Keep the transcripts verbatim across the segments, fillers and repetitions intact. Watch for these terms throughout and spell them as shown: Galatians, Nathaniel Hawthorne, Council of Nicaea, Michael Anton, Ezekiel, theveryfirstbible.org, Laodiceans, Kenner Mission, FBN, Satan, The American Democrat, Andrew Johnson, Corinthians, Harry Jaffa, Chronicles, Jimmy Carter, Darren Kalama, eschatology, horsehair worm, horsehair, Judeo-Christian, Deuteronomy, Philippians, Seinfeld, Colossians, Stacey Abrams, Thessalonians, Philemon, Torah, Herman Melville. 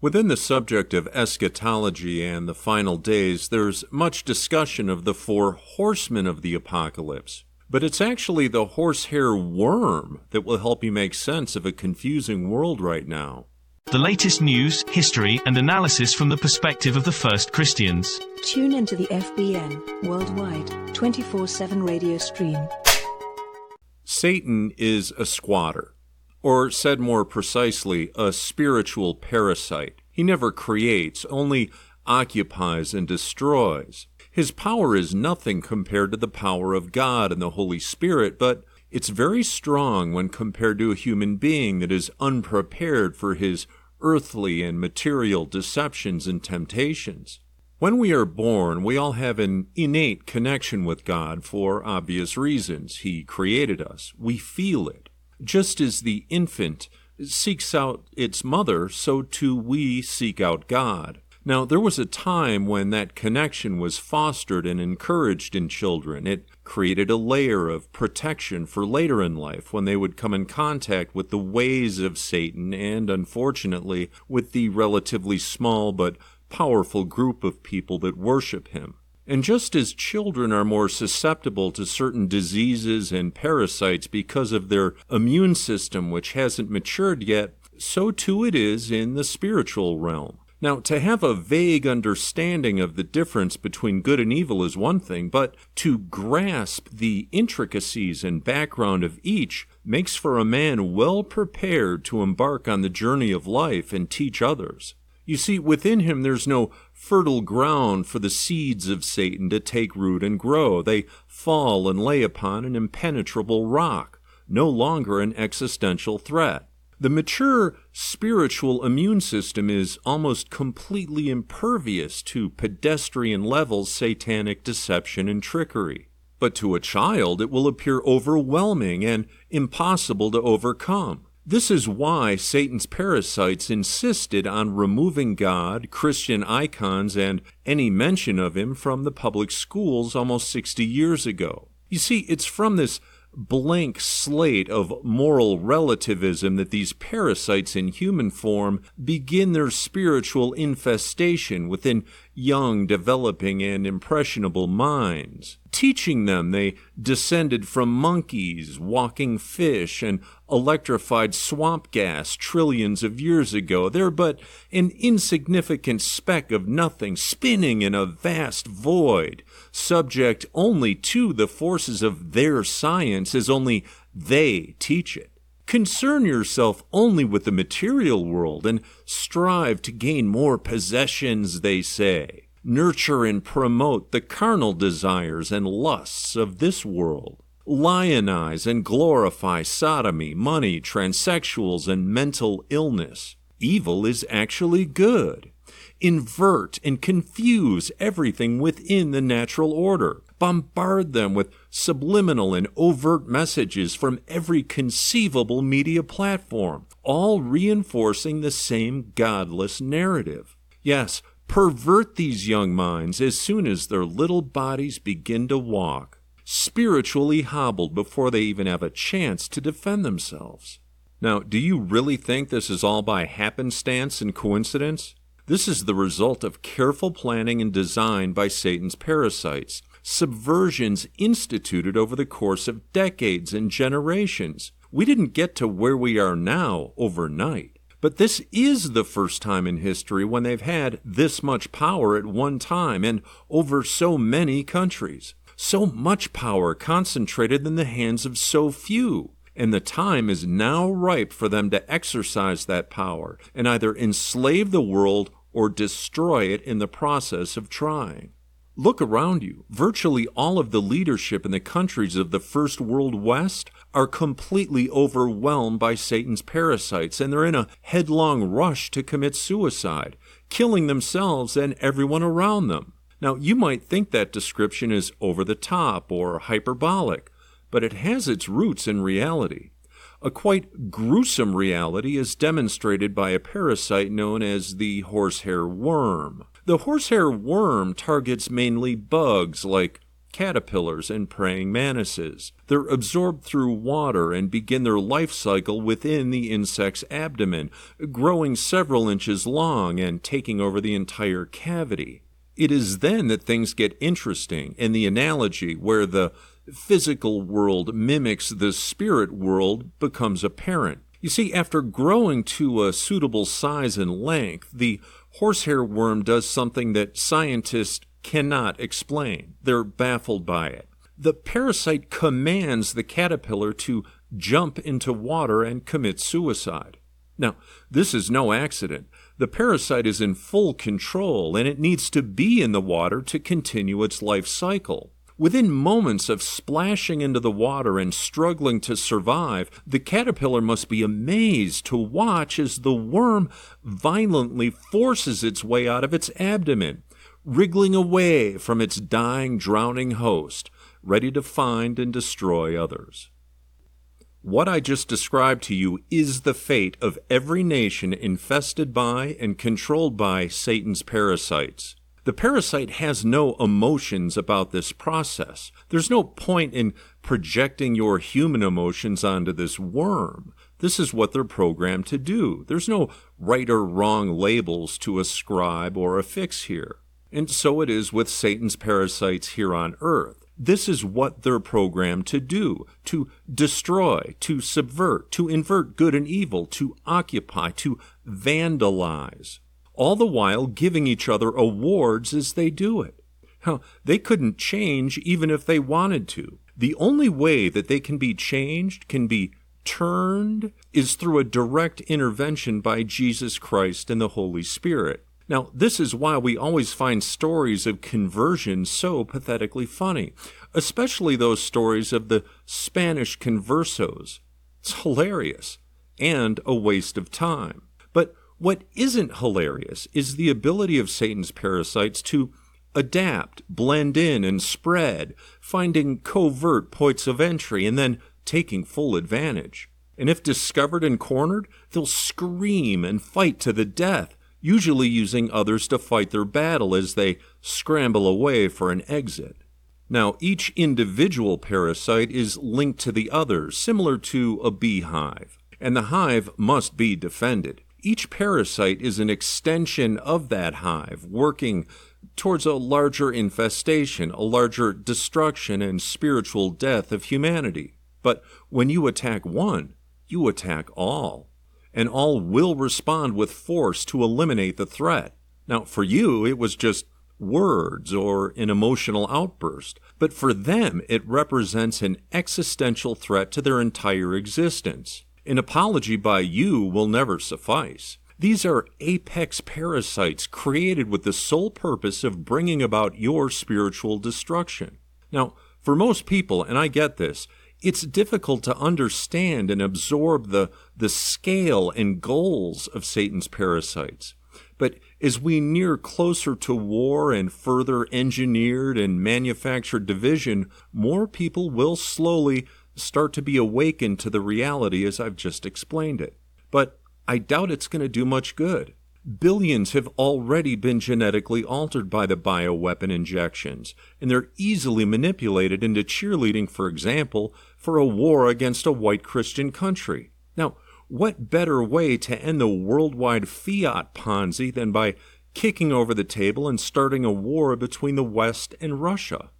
Within the subject of eschatology and the final days, there's much discussion of the four horsemen of the apocalypse. But it's actually the horsehair worm that will help you make sense of a confusing world right now. The latest news, history, and analysis from the perspective of the first Christians. Tune into the F B N worldwide twenty-four seven radio stream. Satan is a squatter, or said more precisely, a spiritual parasite. He never creates, only occupies and destroys. His power is nothing compared to the power of God and the Holy Spirit, but it's very strong when compared to a human being that is unprepared for his earthly and material deceptions and temptations. When we are born, we all have an innate connection with God for obvious reasons. He created us. We feel it. Just as the infant seeks out its mother, so too we seek out God. Now, there was a time when that connection was fostered and encouraged in children. It created a layer of protection for later in life when they would come in contact with the ways of Satan and, unfortunately, with the relatively small but powerful group of people that worship him. And just as children are more susceptible to certain diseases and parasites because of their immune system, which hasn't matured yet, so too it is in the spiritual realm. Now, to have a vague understanding of the difference between good and evil is one thing, but to grasp the intricacies and background of each makes for a man well prepared to embark on the journey of life and teach others. You see, within him there's no fertile ground for the seeds of Satan to take root and grow. They fall and lay upon an impenetrable rock, no longer an existential threat. The mature spiritual immune system is almost completely impervious to pedestrian-level satanic deception and trickery. But to a child, it will appear overwhelming and impossible to overcome. This is why Satan's parasites insisted on removing God, Christian icons, and any mention of him from the public schools almost sixty years ago. You see, it's from this blank slate of moral relativism that these parasites in human form begin their spiritual infestation within young, developing, and impressionable minds. Teaching them they descended from monkeys, walking fish, and electrified swamp gas trillions of years ago. They're but an insignificant speck of nothing, spinning in a vast void, subject only to the forces of their science as only they teach it. Concern yourself only with the material world and strive to gain more possessions, they say. Nurture and promote the carnal desires and lusts of this world. Lionize and glorify sodomy, money, transsexuals, and mental illness. Evil is actually good. Invert and confuse everything within the natural order. Bombard them with subliminal and overt messages from every conceivable media platform, all reinforcing the same godless narrative. Yes, pervert these young minds as soon as their little bodies begin to walk, spiritually hobbled before they even have a chance to defend themselves. Now, do you really think this is all by happenstance and coincidence? This is the result of careful planning and design by Satan's parasites, subversions instituted over the course of decades and generations. We didn't get to where we are now overnight. But this is the first time in history when they've had this much power at one time and over so many countries. So much power concentrated in the hands of so few. And the time is now ripe for them to exercise that power and either enslave the world or destroy it in the process of trying. Look around you. Virtually all of the leadership in the countries of the First World West are completely overwhelmed by Satan's parasites, and they're in a headlong rush to commit suicide, killing themselves and everyone around them. Now, you might think that description is over the top or hyperbolic, but it has its roots in reality. A quite gruesome reality is demonstrated by a parasite known as the horsehair worm. The horsehair worm targets mainly bugs like caterpillars and praying mantises. They're absorbed through water and begin their life cycle within the insect's abdomen, growing several inches long and taking over the entire cavity. It is then that things get interesting in the analogy where the physical world mimics the spirit world becomes apparent. You see, after growing to a suitable size and length, the horsehair worm does something that scientists cannot explain. They're baffled by it. The parasite commands the caterpillar to jump into water and commit suicide. Now, this is no accident. The parasite is in full control, and it needs to be in the water to continue its life cycle. Within moments of splashing into the water and struggling to survive, the caterpillar must be amazed to watch as the worm violently forces its way out of its abdomen, wriggling away from its dying, drowning host, ready to find and destroy others. What I just described to you is the fate of every nation infested by and controlled by Satan's parasites. The parasite has no emotions about this process. There's no point in projecting your human emotions onto this worm. This is what they're programmed to do. There's no right or wrong labels to ascribe or affix here. And so it is with Satan's parasites here on earth. This is what they're programmed to do, to destroy, to subvert, to invert good and evil, to occupy, to vandalize, all the while giving each other awards as they do it. Now, they couldn't change even if they wanted to. The only way that they can be changed, can be turned, is through a direct intervention by Jesus Christ and the Holy Spirit. Now, this is why we always find stories of conversion so pathetically funny, especially those stories of the Spanish conversos. It's hilarious and a waste of time. But what isn't hilarious is the ability of Satan's parasites to adapt, blend in, and spread, finding covert points of entry and then taking full advantage. And if discovered and cornered, they'll scream and fight to the death, usually using others to fight their battle as they scramble away for an exit. Now, each individual parasite is linked to the other, similar to a beehive, and the hive must be defended. Each parasite is an extension of that hive, working towards a larger infestation, a larger destruction and spiritual death of humanity. But when you attack one, you attack all, and all will respond with force to eliminate the threat. Now, for you, it was just words or an emotional outburst, but for them, it represents an existential threat to their entire existence. An apology by you will never suffice. These are apex parasites created with the sole purpose of bringing about your spiritual destruction. Now, for most people, and I get this, it's difficult to understand and absorb the, the scale and goals of Satan's parasites. But as we near closer to war and further engineered and manufactured division, more people will slowly start to be awakened to the reality as I've just explained it. But I doubt it's going to do much good. Billions have already been genetically altered by the bioweapon injections, and they're easily manipulated into cheerleading, for example, for a war against a white Christian country. Now, what better way to end the worldwide fiat Ponzi than by kicking over the table and starting a war between the West and Russia?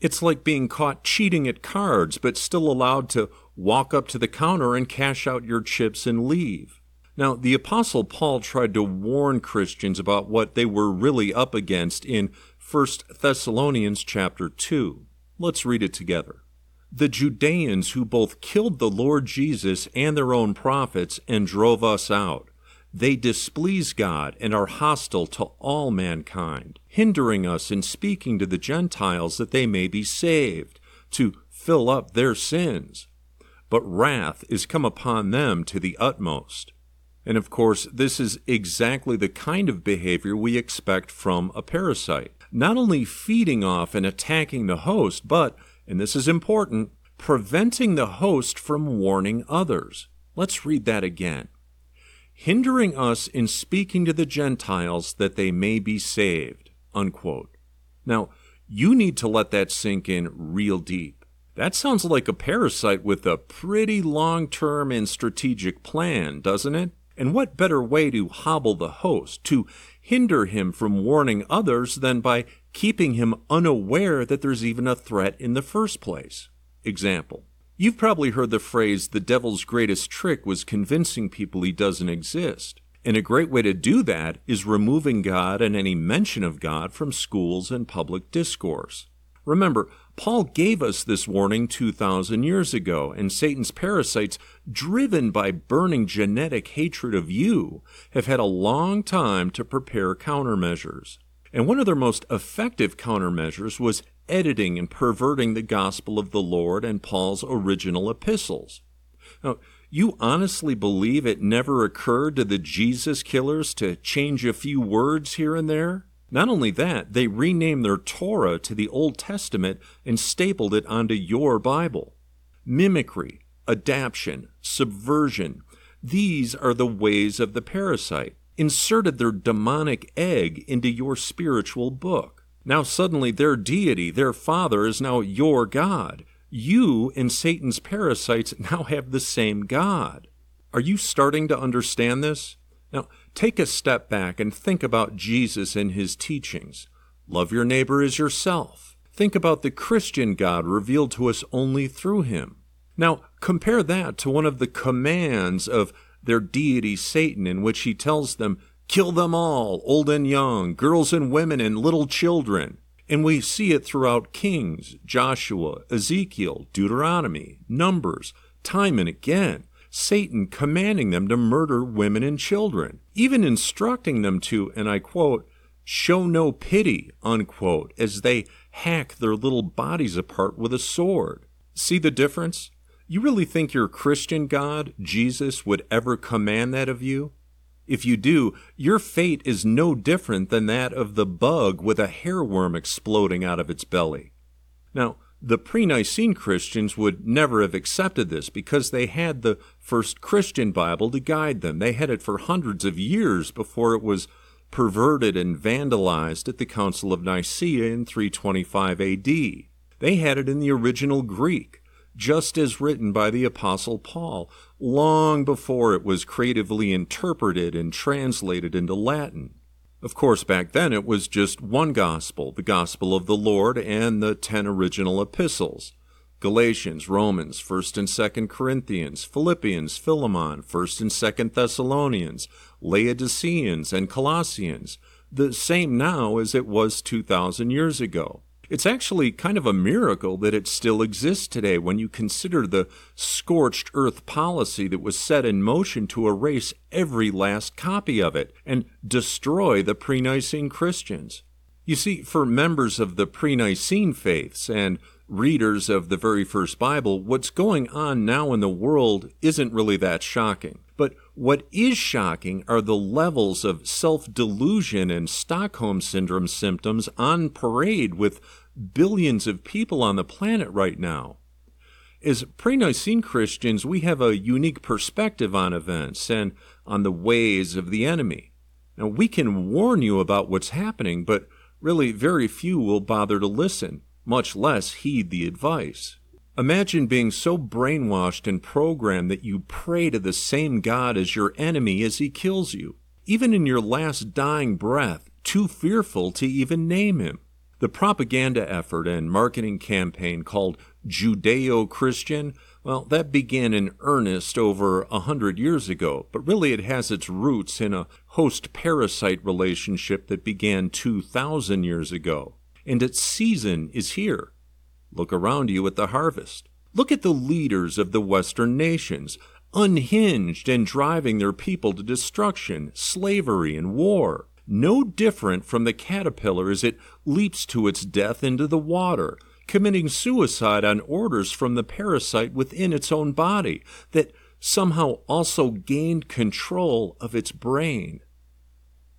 It's like being caught cheating at cards, but still allowed to walk up to the counter and cash out your chips and leave. Now, the Apostle Paul tried to warn Christians about what they were really up against in First Thessalonians chapter two. Let's read it together. The Judeans who both killed the Lord Jesus and their own prophets and drove us out, they displease God and are hostile to all mankind, hindering us in speaking to the Gentiles that they may be saved, to fill up their sins. But wrath is come upon them to the utmost. And of course, this is exactly the kind of behavior we expect from a parasite. Not only feeding off and attacking the host, but, and this is important, preventing the host from warning others. Let's read that again. Hindering us in speaking to the Gentiles that they may be saved, unquote. Now, You need to let that sink in real deep. That sounds like a parasite with a pretty long-term and strategic plan, doesn't it? And what better way to hobble the host, to hinder him from warning others, than by keeping him unaware that there's even a threat in the first place? Example. You've probably heard the phrase, the devil's greatest trick was convincing people he doesn't exist. And a great way to do that is removing God and any mention of God from schools and public discourse. Remember, Paul gave us this warning two thousand years ago, and Satan's parasites, driven by burning genetic hatred of you, have had a long time to prepare countermeasures. And one of their most effective countermeasures was editing and perverting the gospel of the Lord and Paul's original epistles. Now, you honestly believe it never occurred to the Jesus killers to change a few words here and there? Not only that, they renamed their Torah to the Old Testament and stapled it onto your Bible. Mimicry, adaption, subversion, these are the ways of the parasite. Inserted their demonic egg into your spiritual book. Now suddenly their deity, their father, is now your God. You and Satan's parasites now have the same God. Are you starting to understand this? Now, take a step back and think about Jesus and his teachings. Love your neighbor as yourself. Think about the Christian God revealed to us only through him. Now, compare that to one of the commands of their deity Satan, in which he tells them, kill them all, old and young, girls and women and little children. And we see it throughout Kings, Joshua, Ezekiel, Deuteronomy, Numbers, time and again. Satan commanding them to murder women and children, even instructing them to, and I quote, show no pity, unquote, as they hack their little bodies apart with a sword. See the difference? You really think your Christian God, Jesus, would ever command that of you? If you do, your fate is no different than that of the bug with a hairworm exploding out of its belly. Now, the pre-Nicene Christians would never have accepted this because they had the first Christian Bible to guide them. They had it for hundreds of years before it was perverted and vandalized at the Council of Nicaea in three twenty-five A D. They had it in the original Greek, just as written by the Apostle Paul, long before it was creatively interpreted and translated into Latin. Of course, back then it was just one gospel, the gospel of the Lord and the ten original epistles, Galatians, Romans, First and Second Corinthians, Philippians, Philemon, First and Second Thessalonians, Laodiceans, and Colossians, the same now as it was two thousand years ago. It's actually kind of a miracle that it still exists today when you consider the scorched earth policy that was set in motion to erase every last copy of it and destroy the pre-Nicene Christians. You see, for members of the pre-Nicene faiths and readers of the very first Bible, what's going on now in the world isn't really that shocking. But what is shocking are the levels of self-delusion and Stockholm Syndrome symptoms on parade with billions of people on the planet right now. As pre-Nicene Christians, we have a unique perspective on events and on the ways of the enemy. Now, we can warn you about what's happening, but really very few will bother to listen, much less heed the advice. Imagine being so brainwashed and programmed that you pray to the same God as your enemy as he kills you, even in your last dying breath, too fearful to even name him. The propaganda effort and marketing campaign called Judeo-Christian, well, that began in earnest over a hundred years ago, but really it has its roots in a host-parasite relationship that began two thousand years ago, and its season is here. Look around you at the harvest. Look at the leaders of the Western nations, unhinged and driving their people to destruction, slavery, and war. No different from the caterpillar as it leaps to its death into the water, committing suicide on orders from the parasite within its own body that somehow also gained control of its brain.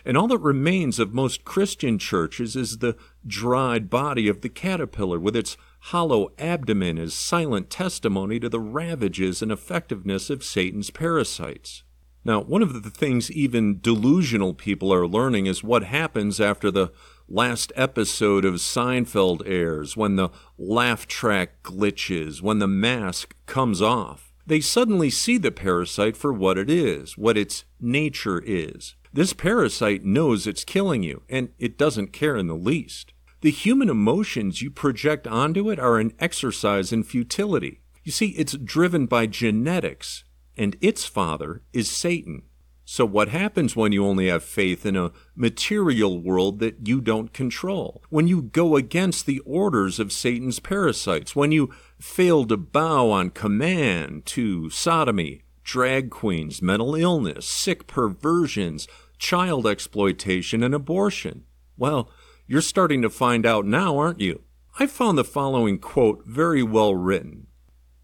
And all that remains of most Christian churches is the dried body of the caterpillar with its hollow abdomen as silent testimony to the ravages and effectiveness of Satan's parasites. Now, one of the things even delusional people are learning is what happens after the last episode of Seinfeld airs, when the laugh track glitches, when the mask comes off, they suddenly see the parasite for what it is, what its nature is. This parasite knows it's killing you, and it doesn't care in the least. The human emotions you project onto it are an exercise in futility. You see, it's driven by genetics, and its father is Satan. So what happens when you only have faith in a material world that you don't control? When you go against the orders of Satan's parasites? When you fail to bow on command to sodomy, drag queens, mental illness, sick perversions, child exploitation, and abortion? Well, you're starting to find out now, aren't you? I found the following quote very well written.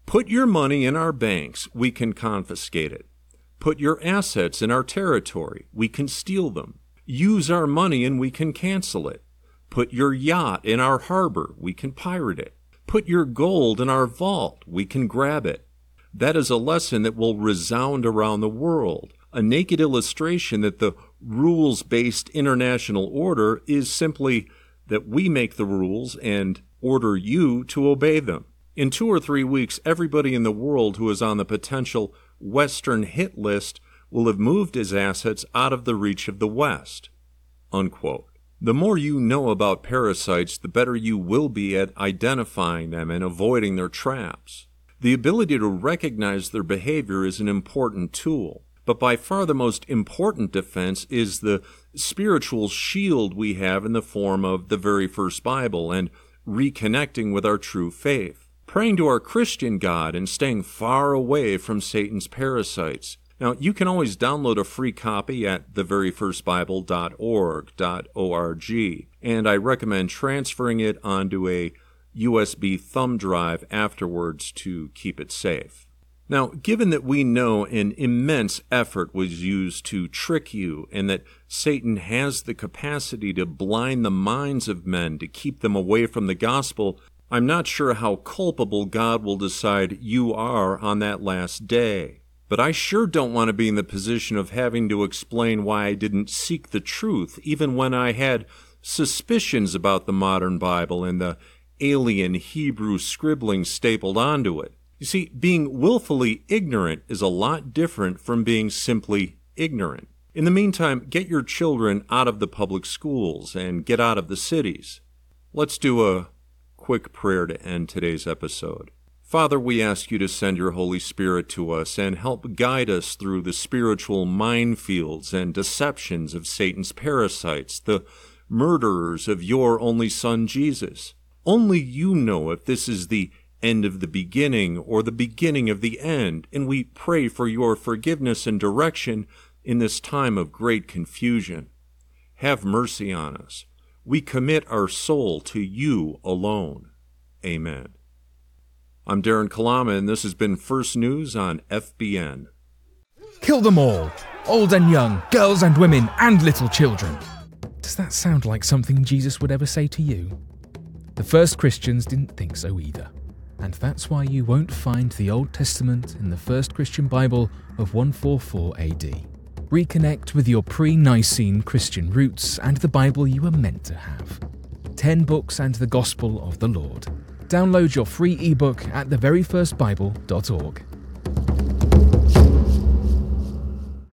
"Put your money in our banks, we can confiscate it. Put your assets in our territory, we can steal them. Use our money and we can cancel it. Put your yacht in our harbor, we can pirate it. Put your gold in our vault, we can grab it." That is a lesson that will resound around the world, a naked illustration that the rules-based international order is simply that we make the rules and order you to obey them. In two or three weeks, everybody in the world who is on the potential Western hit list will have moved his assets out of the reach of the West. Unquote. The more you know about parasites, the better you will be at identifying them and avoiding their traps. The ability to recognize their behavior is an important tool, but by far the most important defense is the spiritual shield we have in the form of the very first Bible and reconnecting with our true faith. Praying to our Christian God and staying far away from Satan's parasites. Now, you can always download a free copy at the very first bible dot org, and I recommend transferring it onto a U S B thumb drive afterwards to keep it safe. Now, given that we know an immense effort was used to trick you and that Satan has the capacity to blind the minds of men to keep them away from the gospel, I'm not sure how culpable God will decide you are on that last day. But I sure don't want to be in the position of having to explain why I didn't seek the truth, even when I had suspicions about the modern Bible and the alien Hebrew scribbling stapled onto it. You see, being willfully ignorant is a lot different from being simply ignorant. In the meantime, get your children out of the public schools and get out of the cities. Let's do a quick prayer to end today's episode. Father, we ask you to send your Holy Spirit to us and help guide us through the spiritual minefields and deceptions of Satan's parasites, the murderers of your only Son, Jesus. Only you know if this is the end of the beginning or the beginning of the end, and we pray for your forgiveness and direction in this time of great confusion. Have mercy on us. We commit our soul to you alone. Amen. I'm Darren Kalama, and this has been First News on F B N. Kill them all, old and young, girls and women, and little children. Does that sound like something Jesus would ever say to you? The first Christians didn't think so either. And that's why you won't find the Old Testament in the First Christian Bible of one forty-four A D. Reconnect with your pre-Nicene Christian roots and the Bible you were meant to have. Ten books and the Gospel of the Lord. Download your free ebook at the very first bible dot org.